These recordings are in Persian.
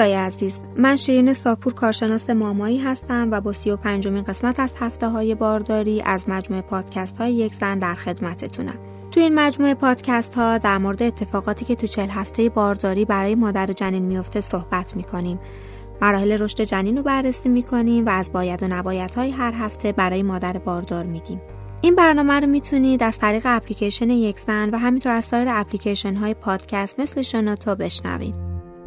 دوستای عزیز، من شیرین ساپور کارشناس مامایی هستم و با 35مین قسمت از هفته‌های بارداری از مجموعه پادکست‌های یک زن در خدمتتونم. تو این مجموعه پادکست‌ها در مورد اتفاقاتی که تو 40 هفته بارداری برای مادر و جنین میفته صحبت می‌کنیم. مراحل رشد جنین رو بررسی می‌کنیم و از باید و نبایدهای هر هفته برای مادر باردار می‌گیم. این برنامه رو می‌تونید از طریق اپلیکیشن یک زن و همینطور از سایر اپلیکیشن‌های پادکست مثل شناتو بشنوید. تو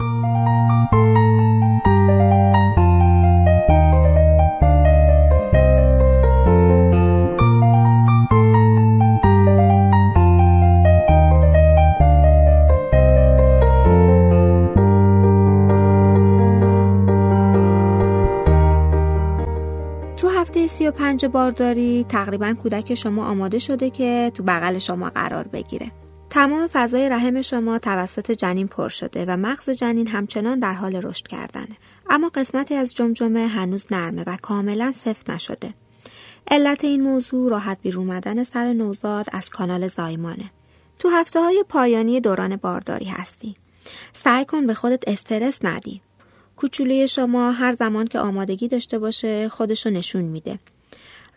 هفته 35 بارداری تقریباً کودک شما آماده شده که تو بغل شما قرار بگیره. تمام فضای رحم شما توسط جنین پر شده و مغز جنین همچنان در حال رشد کردنه. اما قسمتی از جمجمه هنوز نرمه و کاملا سفت نشده. علت این موضوع راحت بیرون اومدن سر نوزاد از کانال زایمانه. تو هفته‌های پایانی دوران بارداری هستی. سعی کن به خودت استرس ندی. کوچولوی شما هر زمان که آمادگی داشته باشه خودشو نشون میده.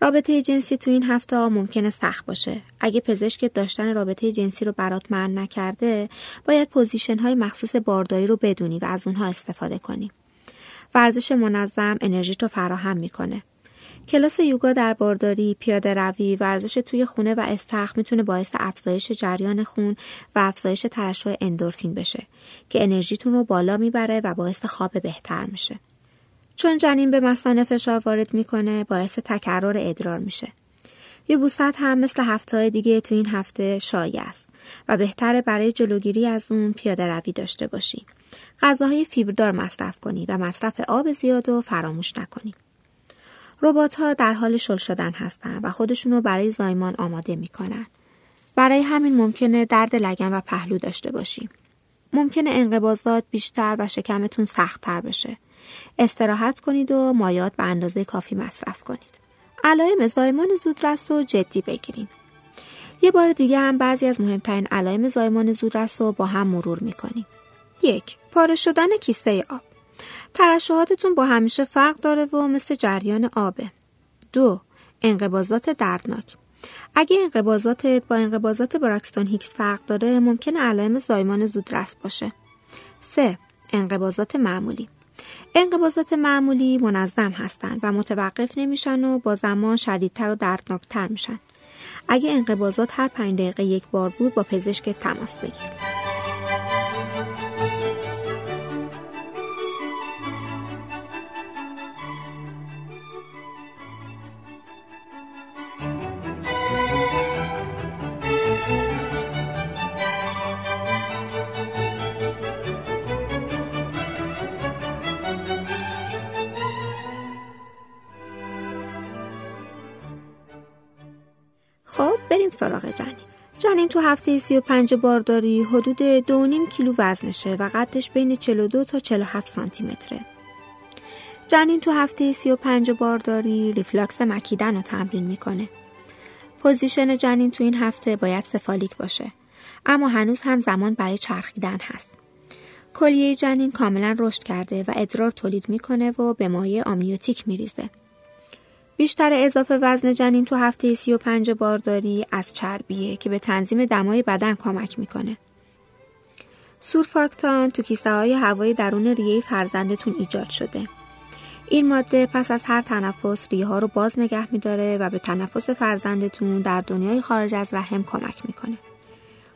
رابطه جنسی تو این هفته ممکنه سخت باشه. اگه پزشکت داشتن رابطه جنسی رو برات منع نکرده، باید پوزیشن‌های مخصوص بارداری رو بدونی و از اونها استفاده کنی. ورزش منظم انرژیت رو فراهم می‌کنه. کلاس یوگا در بارداری، پیاده روی، ورزش توی خونه و استرخاء میتونه باعث افزایش جریان خون و افزایش ترشح اندورفین بشه که انرژیتون رو بالا میبره و باعث خواب بهتر میشه. چون جنین به مثانه فشار وارد میکنه، باعث تکرار ادرار میشه. یبوست هم مثل هفته‌های دیگه تو این هفته شایع است و بهتره برای جلوگیری از اون پیاده روی داشته باشی. غذاهای فیبردار مصرف کنی و مصرف آب زیاد رو فراموش نکنی. ربات‌ها در حال شل شدن هستن و خودشونو برای زایمان آماده میکنن. برای همین ممکنه درد لگن و پهلو داشته باشی. ممکنه انقباضات بیشتر و شکمتون سخت‌تر بشه. استراحت کنید و مایات به اندازه کافی مصرف کنید. علائم زایمان زودرس رو جدی بگیرید. یه بار دیگه هم بعضی از مهمترین علائم زایمان زودرس رو با هم مرور می‌کنیم. 1. پاره شدن کیسه آب. ترشحاتتون با همیشه فرق داره و مثل جریان آبه. 2. انقباضات دردناک. اگه انقباضاتت با انقباضات بارکستون هیکس فرق داره، ممکنه علائم زایمان زودرس باشه. 3. انقباضات معمولی. انقباضات معمولی منظم هستن و متوقف نمیشن و با زمان شدیدتر و دردناکتر میشن. اگه انقباضات هر 5 دقیقه یک بار بود، با پزشک تماس بگیر. خب بریم سراغ جنین تو هفته 35 بارداری حدود 2.5 کیلو وزنشه و قدش بین 42 تا 47 سانتی متره. جنین تو هفته 35 بارداری ریفلاکس مکیدن رو تمرین میکنه. پوزیشن جنین تو این هفته باید سفالیک باشه، اما هنوز هم زمان برای چرخیدن هست. کلیه جنین کاملا رشد کرده و ادرار تولید میکنه و به مایع آمنیوتیک میریزه. بیشتر اضافه وزن جنین تو هفته 35 بارداری از چربیه که به تنظیم دمای بدن کمک میکنه. سورفاکتان تو کیسه های هوای درون ریه فرزندتون ایجاد شده. این ماده پس از هر تنفس ریه ها رو باز نگه میداره و به تنفس فرزندتون در دنیای خارج از رحم کمک میکنه.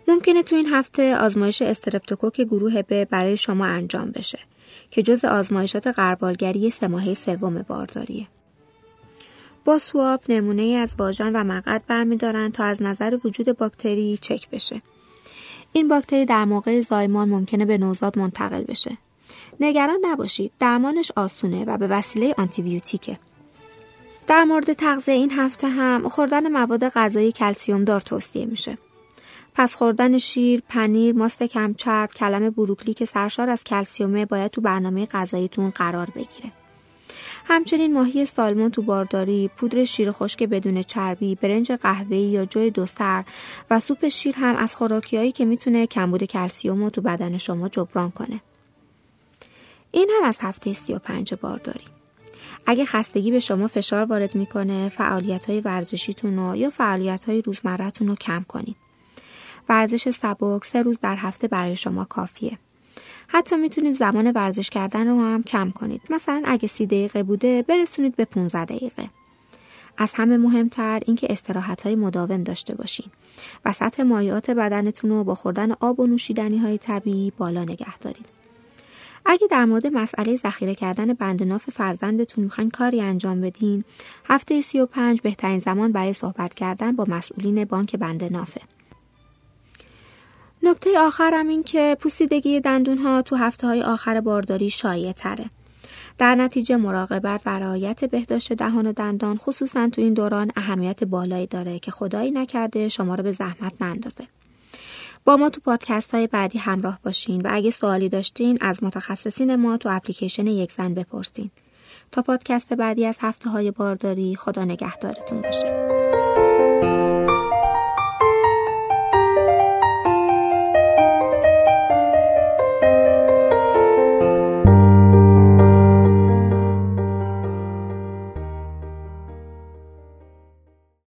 ممکنه تو این هفته آزمایش استرپتوکوک گروپ ب برای شما انجام بشه که جز آزمایشات غربالگری 3 ماهه سوم بارداریه. با سواب نمونه از واژن و مقعد برمی‌دارن تا از نظر وجود باکتری چک بشه. این باکتری در موقع زایمان ممکنه به نوزاد منتقل بشه. نگران نباشید، درمانش آسونه و به وسیله آنتی بیوتیکه. در مورد تغذیه این هفته هم خوردن مواد غذایی کلسیم دار توصیه میشه. پس خوردن شیر، پنیر، ماست کم چرب، کلم بروکلی که سرشار از کلسیمه باید تو برنامه غذاییتون قرار بگیره. همچنین ماهی سالمون تو بارداری، پودر شیر خشک بدون چربی، برنج قهوه‌ای یا جوی دو سر و سوپ شیر هم از خوراکیایی که میتونه کمبود کلسیم رو تو بدن شما جبران کنه. این هم از هفته 35 بارداری. اگه خستگی به شما فشار وارد میکنه، فعالیت‌های ورزشیتون رو یا فعالیت‌های روزمره‌تون رو کم کنید. ورزش سبک 3 روز در هفته برای شما کافیه. حتی میتونید زمان ورزش کردن رو هم کم کنید. مثلا اگه 30 دقیقه بوده، برسونید به 15 دقیقه. از همه مهمتر اینکه استراحت‌های مداوم داشته باشین و سطح مایعات بدنتون رو با خوردن آب و نوشیدنی‌های طبیعی بالا نگه دارید. اگه در مورد مسئله ذخیره کردن بندناف فرزندتون میخواین کاری انجام بدین، هفته 35 بهترین زمان برای صحبت کردن با مسئولین بانک بندنافه. نکته آخرم این که پوسیدگی دندون‌ها تو هفته‌های آخر بارداری شایع‌تره. در نتیجه مراقبت و رعایت بهداشت دهان و دندان خصوصاً تو این دوران اهمیت بالایی داره که خدایی نکرده شما رو به زحمت نندازه. با ما تو پادکست‌های بعدی همراه باشین و اگه سوالی داشتین از متخصصین ما تو اپلیکیشن یک زن بپرسین. تا پادکست بعدی از هفته‌های بارداری، خدا نگهدارتون باشه.